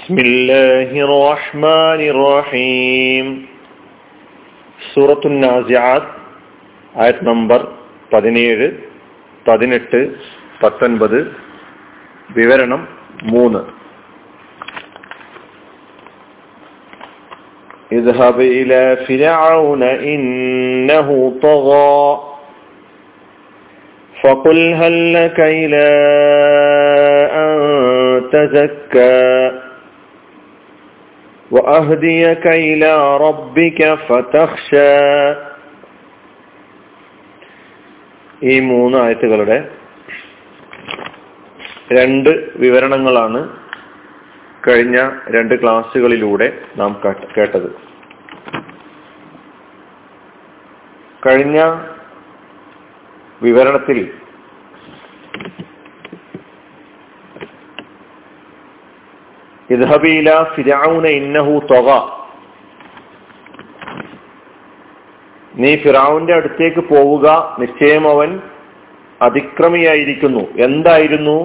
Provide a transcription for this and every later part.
ബിസ്മില്ലാഹിർ റഹ്മാനിർ റഹീം. സൂറത്തുൻ നാസിആത്ത് ആയത് നമ്പർ 17, 18, 19. വിവരണം 3. ഇദ്ഹബ് ഇലാ ഫിർഔന ഇന്നഹു തഗാ ഫഖുൽ ഹൽ ലക ഇലാ അൻ തസക്കാ وأهديك إلى ربك فتخشى. ഈ 3 ആയത്തുകളുടെ 2 വിവരണങ്ങളാണ് കഴിഞ്ഞ 2 ക്ലാസ്സുകളിലൂടെ നാം കേട്ടത്. കഴിഞ്ഞ വിവരണത്തിൽ ഇദ്ഹബീല ഫിർഔന ഇന്നഹു തഗ, നീ ഫിർഔന്റെ അടുത്തേക്ക് പോവുക, നിശ്ചയം അവൻ അതിക്രമിയായിരിക്കുന്നു. എന്തായിരുന്നു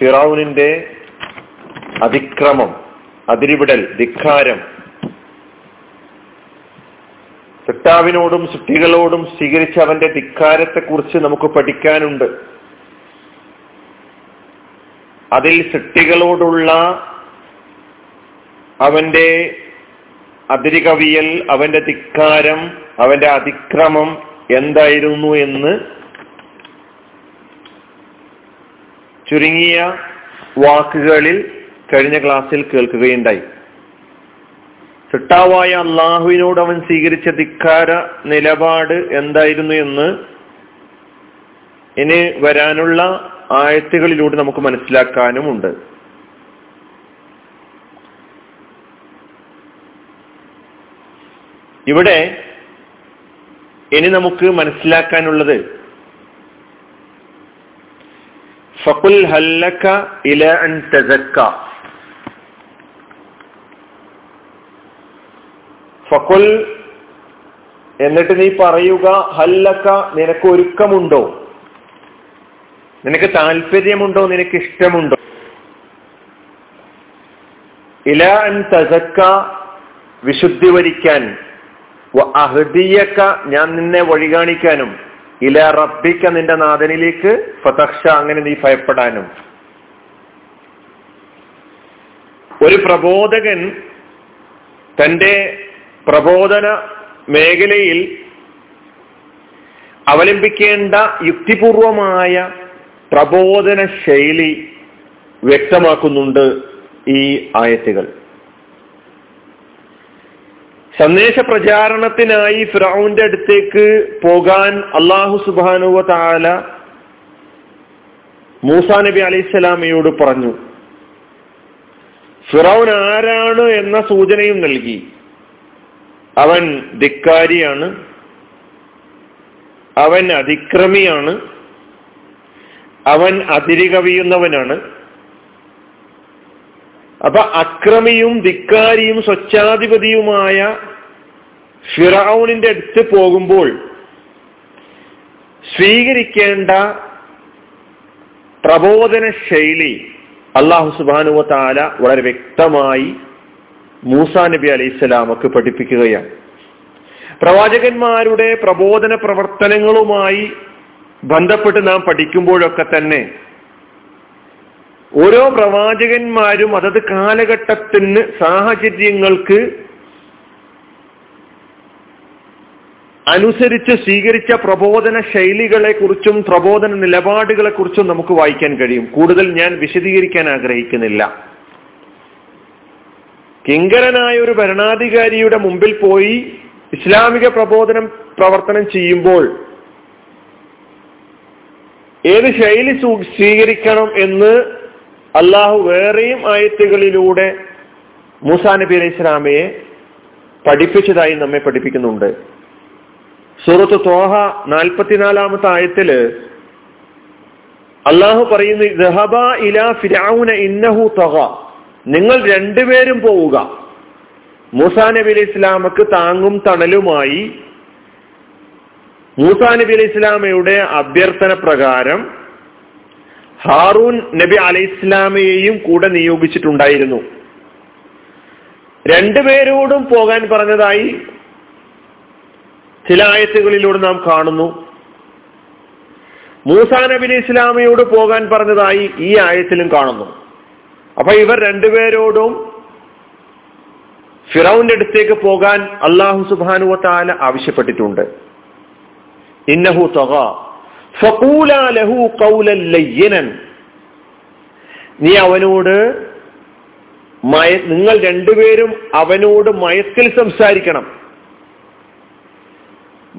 ഫിർഔനിന്റെ അതിക്രമം, അതിരിവിടൽ, ധിക്കാരം? സൃഷ്ടാവിനോടും സൃഷ്ടികളോടും സ്വീകരിച്ച അവന്റെ ധിക്കാരത്തെ കുറിച്ച് നമുക്ക് പഠിക്കാനുണ്ട്. അതിൽ സൃഷ്ടികളോടുള്ള അവന്റെ അതിരുകവിയൽ, അവന്റെ ധിക്കാരം, അവന്റെ അതിക്രമം എന്തായിരുന്നു എന്ന് ചുരുങ്ങിയ വാക്കുകളിൽ കഴിഞ്ഞ ക്ലാസ്സിൽ കേൾക്കുകയുണ്ടായി. സൃഷ്ടാവായ അള്ളാഹുവിനോട് അവൻ സ്വീകരിച്ച ധിക്കാര നിലപാട് എന്തായിരുന്നു എന്ന് ഇനി വരാനുള്ള ആയത്തുകളിലൂടെ നമുക്ക് മനസ്സിലാക്കാനുമുണ്ട്. ഇവിടെ ഇനി നമുക്ക് മനസ്സിലാക്കാനുള്ളത് ഫഖുൽ ഹൽ ലക ഇലാ അൻ തസക്ക. ഫഖുൽ എന്നിട്ട് നീ പറയുക, ഹൽ ലക നിനക്ക് ഒരുക്കമുണ്ടോ, നിനക്ക് താല്പര്യമുണ്ടോ, നിനക്ക് ഇഷ്ടമുണ്ടോ. ഇലാ അൻ തസക്ക വിശുദ്ധി വരിക്കാൻ, അഹ്ദിയക ഞാൻ നിന്നെ വഴി കാണിക്കാനും, ഇലാ റബ്ബിക നിന്റെ നാഥനിലേക്ക്, ഫതഖ്ശ അങ്ങനെ നീ ഭയപ്പെടാനും. ഒരു പ്രബോധകൻ തന്റെ പ്രബോധന മേഖലയിൽ അവലംബിക്കേണ്ട യുക്തിപൂർവമായ പ്രബോധന ശൈലി വ്യക്തമാക്കുന്നുണ്ട് ഈ ആയത്തുകൾ. സന്ദേശ പ്രചാരണത്തിനായി ഫിർഔന്റെ അടുത്തേക്ക് പോകാൻ അല്ലാഹു സുബ്ഹാനഹു വ തആല മൂസാ നബി അലൈഹിസ്സലാമയോട് പറഞ്ഞു. ഫിർഔൻ ആരാണ് എന്ന സൂചനയും നൽകി. അവൻ ധിക്കാരിയാണ്, അവൻ അതിക്രമിയാണ്, അവൻ അതിരുകവിയുന്നവനാണ്. അപ്പൊ അക്രമിയും ധിക്കാരിയും സ്വച്ഛാധിപതിയുമായ ഫിർഔനിന്റെ അടുത്ത് പോകുമ്പോൾ സ്വീകരിക്കേണ്ട പ്രബോധന ശൈലി അല്ലാഹു സുബ്ഹാനഹു വ തആല വളരെ വ്യക്തമായി മൂസാ നബി അലൈഹിസ്സലാമക്ക് പഠിപ്പിക്കുകയാണ്. പ്രവാചകന്മാരുടെ പ്രബോധന പ്രവർത്തനങ്ങളുമായി ബന്ധപ്പെട്ട് നാം പഠിക്കുമ്പോഴൊക്കെ തന്നെ ഓരോ പ്രവാചകന്മാരും അതത് കാലഘട്ടത്തിന്, സാഹചര്യങ്ങൾക്ക് അനുസരിച്ച് സ്വീകരിച്ച പ്രബോധന ശൈലികളെ കുറിച്ചും പ്രബോധന നിലപാടുകളെ കുറിച്ചും നമുക്ക് വായിക്കാൻ കഴിയും. കൂടുതൽ ഞാൻ വിശദീകരിക്കാൻ ആഗ്രഹിക്കുന്നില്ല. കിങ്കരനായ ഒരു ഭരണാധികാരിയുടെ മുമ്പിൽ പോയി ഇസ്ലാമിക പ്രവർത്തനം ചെയ്യുമ്പോൾ ഏത് ശൈലി സ്വീകരിക്കണം എന്ന് അള്ളാഹു വേറെയും ആയത്തുകളിലൂടെ മൂസാ നബി അലൈഹി സ്വലാമയെ പഠിപ്പിച്ചതായി നമ്മെ പഠിപ്പിക്കുന്നുണ്ട്. സൂറത്ത് ത്വാഹ 44-ാമത്തെ ആയത്തില് അള്ളാഹു പറയുന്നു, ദഹബാ ഇലാ ഫിർഔന ഇന്നഹു തഗാ, നിങ്ങൾ രണ്ടുപേരും പോവുക. മൂസാ നബി അലൈഹി സ്വലാമക്ക് താങ്ങും തണലുമായി മൂസാ നബി അലൈഹി ഇസ്ലാമയുടെ അഭ്യർത്ഥന പ്രകാരം ഹാറൂൻ നബി അലൈഹിസ്ലാമയെയും കൂടെ നിയോഗിച്ചിട്ടുണ്ടായിരുന്നു. രണ്ടുപേരോടും പോകാൻ പറഞ്ഞതായി ചില ആയത്തുകളിലൂടെ നാം കാണുന്നു. മൂസാ നബി ഇസ്ലാമിയോട് പോകാൻ പറഞ്ഞതായി ഈ ആയത്തിലും കാണുന്നു. അപ്പൊ ഇവർ രണ്ടുപേരോടും ഫിറൗന്റെ അടുത്തേക്ക് പോകാൻ അല്ലാഹു സുബ്ഹാനഹു വ തആല ആവശ്യപ്പെട്ടിട്ടുണ്ട്. ഇന്നഹു തഗാ ഫഖൂലാ ലഹു ഖൗലൻ ലയ്യനൻ, നീ അവനോട് നിങ്ങൾ രണ്ടുപേരും അവനോട് മയത്തിൽ സംസാരിക്കണം,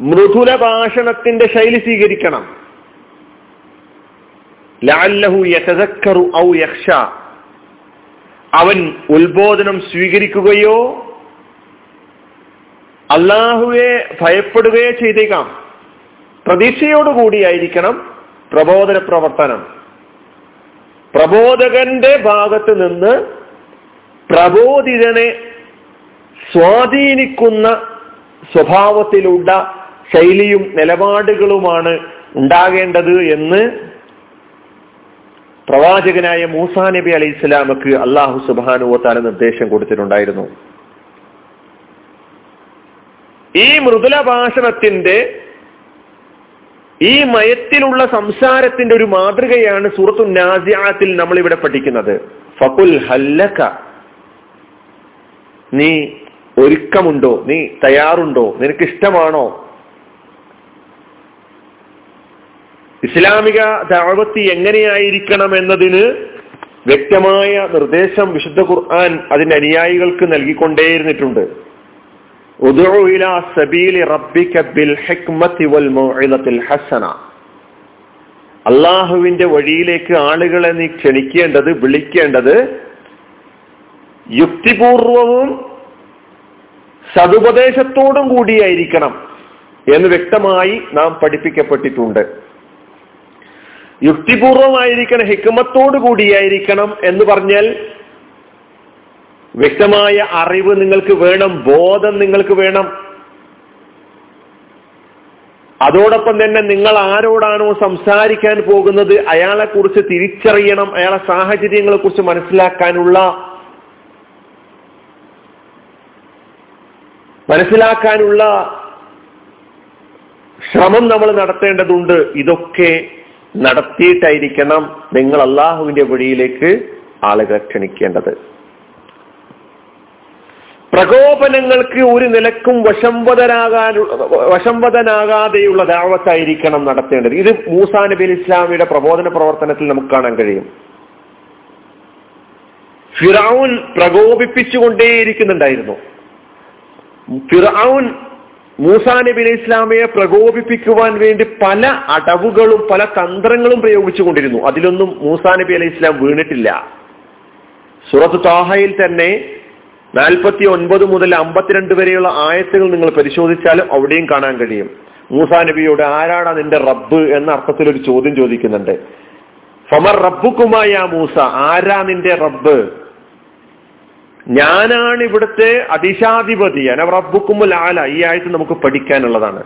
മൃദുല ഭാഷണത്തിന്റെ ശൈലി സ്വീകരിക്കണം. ലഅല്ലഹു യതദക്കറു ഔ യഖ്ശാ, അവൻ ഉത്ബോധനം സ്വീകരിക്കുകയോ അല്ലാഹുവെ ഭയപ്പെടുകയോ ചെയ്തേക്കാം. പ്രതീക്ഷയോടുകൂടിയായിരിക്കണം പ്രബോധന പ്രവർത്തനം. പ്രബോധകന്റെ ഭാഗത്ത് നിന്ന് പ്രബോധിതനെ സ്വാധീനിക്കുന്ന സ്വഭാവത്തിലുള്ള ശൈലിയും നിലപാടുകളുമാണ് ഉണ്ടാകേണ്ടത് എന്ന് പ്രവാചകനായ മൂസാ നബി അലൈഹി സ്വലാമക്ക് അല്ലാഹു സുബ്ഹാനഹു വ തആല നിർദ്ദേശം കൊടുത്തിട്ടുണ്ടായിരുന്നു. ഈ മൃദുല ഭാഷണത്തിന്റെ, ഈ മയത്തിലുള്ള സംസാരത്തിന്റെ ഒരു മാതൃകയാണ് സൂറത്തു നാസിആത്തിൽ നമ്മൾ ഇവിടെ പഠിക്കുന്നത്. ഫഖുൽ ഹല്ലക, നീ ഒരുക്കമുണ്ടോ, നീ തയ്യാറുണ്ടോ, നിനക്കിഷ്ടമാണോ, ഇസ്ലാമിക ദഅവത്ത് എങ്ങനെയായിരിക്കണം എന്നതിന് വ്യക്തമായ നിർദ്ദേശം വിശുദ്ധ ഖുർആൻ അതിന്റെ അനുയായികൾക്ക് നൽകിക്കൊണ്ടേയിരുന്നിട്ടുണ്ട്. ഉദ്ഉ ഇലാ സബീലി റബ്ബിക ബിൽ ഹിക്മതി വൽ മൗഇദത്തിൽ ഹസന, അല്ലാഹുവിന്റെ വഴിയിലേക്ക് ആളുകളെ നീ ക്ഷണിക്കേണ്ടത്, വിളിക്കേണ്ടത് യുക്തിപൂർവവും സദുപദേശത്തോടും കൂടിയായിരിക്കണം എന്ന് വ്യക്തമായി നാം പഠിപ്പിക്കപ്പെട്ടിട്ടുണ്ട്. യുക്തിപൂർവമായിരിക്കണം, ഹിക്മത്തോടു കൂടിയായിരിക്കണം എന്ന് പറഞ്ഞാൽ വ്യക്തമായ അറിവ് നിങ്ങൾക്ക് വേണം, ബോധം നിങ്ങൾക്ക് വേണം. അതോടൊപ്പം തന്നെ നിങ്ങൾ ആരോടാണോ സംസാരിക്കാൻ പോകുന്നത് അയാളെ കുറിച്ച് തിരിച്ചറിയണം, അയാളെ സാഹചര്യങ്ങളെ കുറിച്ച് മനസ്സിലാക്കാനുള്ള ശ്രമം നമ്മൾ നടത്തേണ്ടതുണ്ട്. ഇതൊക്കെ നടത്തിയിട്ടായിരിക്കണം നിങ്ങൾ അല്ലാഹുവിന്റെ വഴിയിലേക്ക് ആളുകളെ ക്ഷണിക്കേണ്ടത്. പ്രകോപനങ്ങൾക്ക് ഒരു നിലക്കും വശംവദനാകാതെയുള്ള ദഅവത്തായിരിക്കണം നടത്തേണ്ടത്. ഇത് മൂസാ നബി ഇസ്ലാമിയുടെ പ്രബോധന പ്രവർത്തനത്തിൽ നമുക്ക് കാണാൻ കഴിയും. ഫിറഔൻ പ്രകോപിപ്പിച്ചുകൊണ്ടേയിരിക്കുന്നുണ്ടായിരുന്നു. ഫിറഔൻ മൂസാ നബി ഇസ്ലാമിയെ പ്രകോപിപ്പിക്കുവാൻ വേണ്ടി പല അടവുകളും പല തന്ത്രങ്ങളും പ്രയോഗിച്ചുകൊണ്ടിരുന്നു. അതിലൊന്നും മൂസാ നബി അലൈഹി ഇസ്ലാം വീണിട്ടില്ല. സൂറത്ത് ത്വാഹയിൽ തന്നെ 49 മുതൽ 52 വരെയുള്ള ആയത്തുകൾ നിങ്ങൾ പരിശോധിച്ചാലും അവിടെയും കാണാൻ കഴിയും. മൂസാ നബിയോട് ആരാണ് നിന്റെ റബ്ബ് എന്ന അർത്ഥത്തിൽ ഒരു ചോദ്യം ചോദിക്കുന്നുണ്ട്. ഫമർ റബ്ബുകുമാ യാ മൂസ, ആരാ നിന്റെ റബ്ബ്? ഞാനാണ് ഇവിടുത്തെ അതിശാധിപതി, ഞാൻ റബ്ബുക്കുമുൽ ആല. ഈ ആയത്ത് നമുക്ക് പഠിക്കാനുള്ളതാണ്.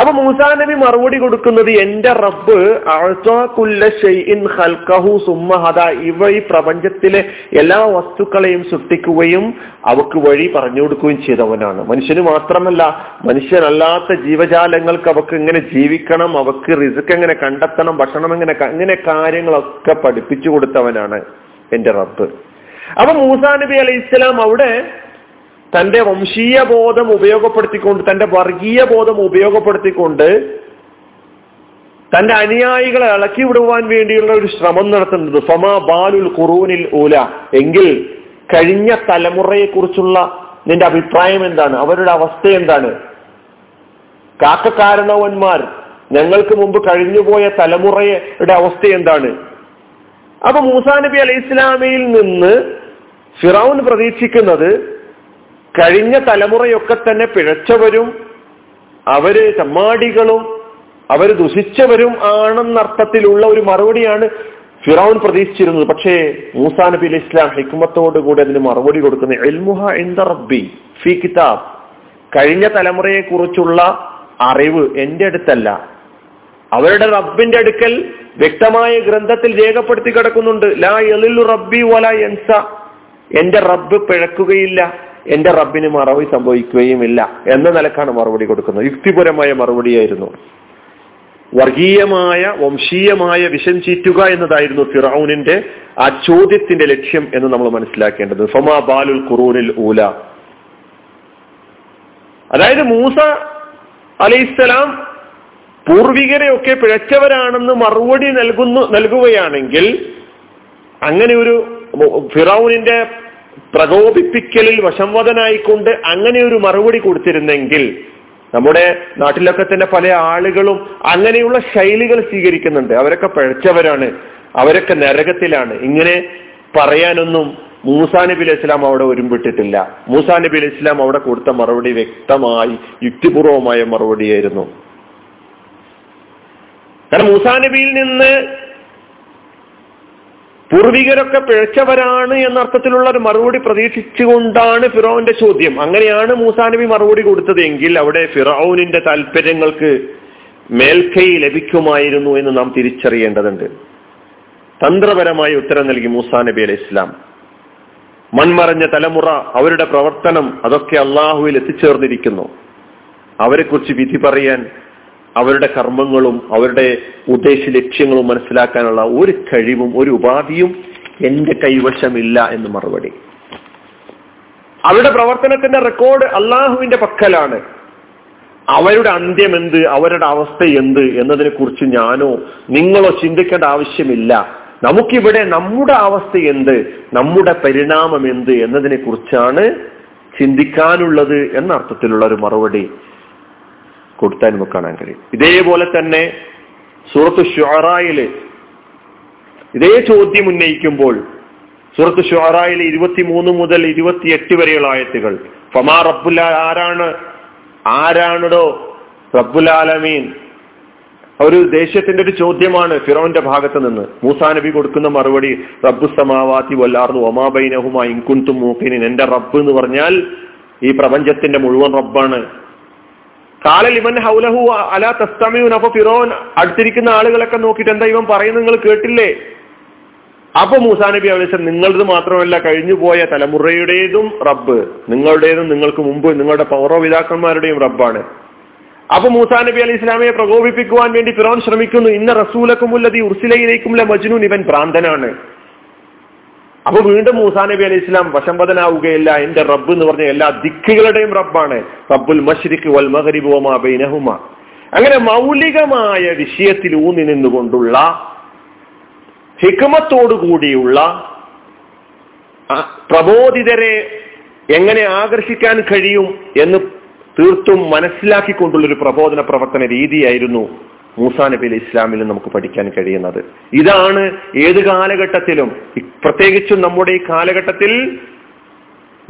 അപ്പൊ മൂസാ നബി മറുപടി കൊടുക്കുന്നത് എന്റെ റബ്ബ് അഅ്താ കുല്ല ശൈഇൻ ഖൽഖഹു സുമ്മ ഹദാ, ഈ പ്രപഞ്ചത്തിലെ എല്ലാ വസ്തുക്കളെയും സൃഷ്ടിക്കുകയും അവക്ക് വഴി പറഞ്ഞു കൊടുക്കുകയും ചെയ്തവനാണ്. മനുഷ്യന് മാത്രമല്ല, മനുഷ്യനല്ലാത്ത ജീവജാലങ്ങൾക്ക് അവക്ക് എങ്ങനെ ജീവിക്കണം, അവക്ക് റിസ്ക് എങ്ങനെ കണ്ടെത്തണം, ഭക്ഷണം എങ്ങനെ, അങ്ങനെ കാര്യങ്ങളൊക്കെ പഠിപ്പിച്ചു കൊടുത്തവനാണ് എന്റെ റബ്ബ്. അപ്പൊ മൂസാ നബി അലൈഹി ഇസ്ലാം അവിടെ തന്റെ വംശീയ ബോധം ഉപയോഗപ്പെടുത്തിക്കൊണ്ട്, തന്റെ വർഗീയ ബോധം ഉപയോഗപ്പെടുത്തിക്കൊണ്ട് തന്റെ അനുയായികളെ ഇളക്കി വിടുവാൻ വേണ്ടിയുള്ള ഒരു ശ്രമം നടത്തുന്നത്. ഫമാ ബാലുൽ ഖുറൂനിൽ ഊല, എങ്കിൽ കഴിഞ്ഞ തലമുറയെ കുറിച്ചുള്ള നിന്റെ അഭിപ്രായം എന്താണ്, അവരുടെ അവസ്ഥ എന്താണ്? കാരണവന്മാർ, ഞങ്ങൾക്ക് മുമ്പ് കഴിഞ്ഞുപോയ തലമുറയുടെ അവസ്ഥ എന്താണ്? അപ്പൊ മൂസാ നബി അലൈഹി ഇസ്ലാമിൽ നിന്ന് ഫിറൗൻ പ്രതീക്ഷിക്കുന്നത് കഴിഞ്ഞ തലമുറയൊക്കെ തന്നെ പിഴച്ചവരും അവര് ചമ്മാടികളും അവര് ദുഷിച്ചവരും ആണെന്നർത്ഥത്തിലുള്ള ഒരു മറുപടിയാണ് ഫിറൗൻ പ്രതീക്ഷിച്ചിരുന്നത്. പക്ഷേ മൂസാ നബി അലൈഹി ഇസ്ലാം ഹിക്മത്തോടുകൂടി അതിന് മറുപടി കൊടുക്കുന്നത് ഇൽമുഹ ഇൻദ റബ്ബി ഫീ കിതാബ്, കഴിഞ്ഞ തലമുറയെ കുറിച്ചുള്ള അറിവ് എന്റെ അടുത്തല്ല, അവരുടെ റബ്ബിന്റെ അടുക്കൽ വ്യക്തമായ ഗ്രന്ഥത്തിൽ രേഖപ്പെടുത്തി കിടക്കുന്നുണ്ട്. ലാ യളില്ലു റബ്ബി വലാ യൻസ, എൻ്റെ റബ്ബ് പിഴക്കുകയില്ല, എൻ്റെ റബ്ബിന് മറവി സംഭവിക്കുകയുമില്ല എന്ന നിലക്കാണ് മറുപടി കൊടുക്കുന്നത്. യുക്തിപരമായ മറുപടിയായിരുന്നു. വർഗീയമായ വംശീയമായ വിഷം ചീറ്റുക എന്നതായിരുന്നു ഫിറൗനിന്റെ ആ ചോദ്യത്തിന്റെ ലക്ഷ്യം എന്ന് നമ്മൾ മനസ്സിലാക്കേണ്ടത്. ഫമാ ബാലുൽ ഖുറൂനിൽ ഊല, അതായത് മൂസ അലൈഹിസ്സലാം പൂർവികരെയൊക്കെ പിഴച്ചവരാണെന്ന് മറുപടി നൽകുകയാണെങ്കിൽ അങ്ങനെ ഒരു ഫിറൗനിന്റെ പ്രകോപിപ്പിക്കലിൽ വശംവദനായിക്കൊണ്ട് അങ്ങനെ ഒരു മറുപടി കൊടുത്തിരുന്നെങ്കിൽ, നമ്മുടെ നാട്ടിലൊക്കെ തന്നെ പല ആളുകളും അങ്ങനെയുള്ള ശൈലികൾ സ്വീകരിക്കുന്നുണ്ട്. അവരൊക്കെ പിഴച്ചവരാണ്, അവരൊക്കെ നരകത്തിലാണ്, ഇങ്ങനെ പറയാനൊന്നും മൂസാ നബി അലൈഹി ഇസ്ലാം അവിടെ ഒരുമ്പിട്ടിട്ടില്ല. മൂസാ നബി അലൈഹി ഇസ്ലാം അവിടെ കൊടുത്ത മറുപടി വ്യക്തമായി യുക്തിപൂർവമായ മറുപടിയായിരുന്നു. കാരണം മൂസാ നബിയിൽ നിന്ന് പൂർവികരൊക്കെ പിഴച്ചവരാണ് എന്ന അർത്ഥത്തിലുള്ള ഒരു മറുപടി പ്രതീക്ഷിച്ചുകൊണ്ടാണ് ഫിറോന്റെ ചോദ്യം. അങ്ങനെയാണ് മൂസാ നബി മറുപടി കൊടുത്തതെങ്കിൽ അവിടെ ഫിറോനിന്റെ താല്പര്യങ്ങൾക്ക് മേൽക്കൈ ലഭിക്കുമായിരുന്നു എന്ന് നാം തിരിച്ചറിയേണ്ടതുണ്ട്. തന്ത്രപരമായ ഉത്തരം നൽകി മൂസാ നബി അലൈഹി ഇസ്ലാം. മൺമറഞ്ഞ തലമുറ, അവരുടെ പ്രവർത്തനം, അതൊക്കെ അള്ളാഹുവിൽ എത്തിച്ചേർന്നിരിക്കുന്നു. അവരെക്കുറിച്ച് വിധി പറയാൻ അവരുടെ കർമ്മങ്ങളും അവരുടെ ഉദ്ദേശ ലക്ഷ്യങ്ങളും മനസ്സിലാക്കാനുള്ള ഒരു കഴിവും ഒരു ഉപാധിയും എന്റെ കൈവശമില്ല എന്ന് മറുപടി. അവരുടെ പ്രവർത്തനത്തിന്റെ റെക്കോർഡ് അള്ളാഹുവിന്റെ പക്കലാണ്. അവരുടെ അന്ത്യം എന്ത്, അവരുടെ അവസ്ഥ എന്ത് എന്നതിനെ കുറിച്ച് ഞാനോ നിങ്ങളോ ചിന്തിക്കേണ്ട ആവശ്യമില്ല. നമുക്കിവിടെ നമ്മുടെ അവസ്ഥ എന്ത്, നമ്മുടെ പരിണാമം എന്ത് എന്നതിനെ കുറിച്ചാണ് ചിന്തിക്കാനുള്ളത് എന്ന അർത്ഥത്തിലുള്ള ഒരു മറുപടി കൊടുത്താൽ നമുക്ക് കാണാൻ കഴിയും. ഇതേപോലെ തന്നെ സൂറത്ത് ശുഅറായില് ഇതേ ചോദ്യം ഉന്നയിക്കുമ്പോൾ സൂറത്ത് ശുഅറായില് 23 മുതൽ 28 വരെയുള്ള ആയത്തുകൾ, ഫമാ റബ്ബുൽ ആരാണോ റബ്ബുൽ ആലമീൻ, ഒരു ദേശത്തിന്റെ ഒരു ചോദ്യമാണ് ഫിറോന്റെ ഭാഗത്ത് നിന്ന്. മൂസാ നബി കൊടുക്കുന്ന മറുപടി റബ്ബുസ് സമാവാതി വൽ അർദ് വമാ ബൈനഹുമാ ഇൻ കുൻതും മൂഖിനീൻ, എന്റെ റബ്ബ് എന്ന് പറഞ്ഞാൽ ഈ പ്രപഞ്ചത്തിന്റെ മുഴുവൻ റബ്ബാണ്. കാല ലിമൻ ഹൗലഹു അല തസ്തമിഉന, അപ്പൊ ഫിറോൻ അടുത്തിരിക്കുന്ന ആളുകളൊക്കെ നോക്കിയിട്ട് എന്താ ഇവൻ പറയുന്നത് നിങ്ങൾ കേട്ടില്ലേ? അപ്പൊ മൂസാ നബി അലൈഹിസ്സലാം, നിങ്ങളത് മാത്രമല്ല കഴിഞ്ഞുപോയ തലമുറയുടേതും റബ്ബ്, നിങ്ങളുടേതും നിങ്ങൾക്ക് മുമ്പ് നിങ്ങളുടെ പൗരോപിതാക്കന്മാരുടെയും റബ്ബാണ്. അപ്പൊ മൂസാ നബി അലൈഹി ഇസ്ലാമിയെ പ്രകോപിപ്പിക്കുവാൻ വേണ്ടി ഫിറോൻ ശ്രമിക്കുന്നു. ഇന്ന റസൂലക്കുമുല്ലദീ ഉർസിലയിലേക്കും ല മജ്നൂൻ, ഇവൻ ഭ്രാന്തനാണ്. അപ്പൊ വീണ്ടും മൂസാ നബി അലൈഹി ഇസ്ലാം വശംവദനാവുകയില്ല. എന്റെ റബ്ബ് എന്ന് പറഞ്ഞ എല്ലാ ദിക്കുകളുടെയും റബ്ബാണ്. റബ്ബുൽ മശ്രിഖ് വൽ മഗ്രിബ് വമാ ബൈനഹുമാ. അങ്ങനെ മൗലികമായ വിഷയത്തിൽ ഊന്നി നിന്നുകൊണ്ടുള്ള ഹിക്മത്തോടു കൂടിയുള്ള പ്രബോധിതരെ എങ്ങനെ ആകർഷിക്കാൻ കഴിയും എന്ന് തീർത്തും മനസ്സിലാക്കിക്കൊണ്ടുള്ളൊരു പ്രബോധന പ്രവർത്തന രീതിയായിരുന്നു മൂസാ നബി അലൈഹി ഇസ്ലാമിൽ നമുക്ക് പഠിക്കാൻ കഴിയുന്നത്. ഇതാണ് ഏത് കാലഘട്ടത്തിലും, പ്രത്യേകിച്ചും നമ്മുടെ ഈ കാലഘട്ടത്തിൽ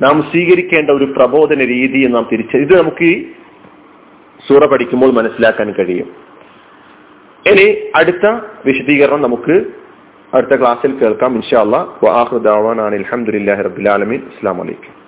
നാം സ്വീകരിക്കേണ്ട ഒരു പ്രബോധന രീതി നാം ഇത് നമുക്ക് ഈ സൂറ പഠിക്കുമ്പോൾ മനസ്സിലാക്കാൻ കഴിയും. ഇനി അടുത്ത വിശദീകരണം നമുക്ക് അടുത്ത ക്ലാസ്സിൽ കേൾക്കാം ഇൻഷാ അല്ലാഹ്. വ ആഖിറു ദഅവാനാ അൽഹംദുലില്ലാഹി റബ്ബിൽ ആലമീൻ. അസ്സലാമു അലൈക്കും.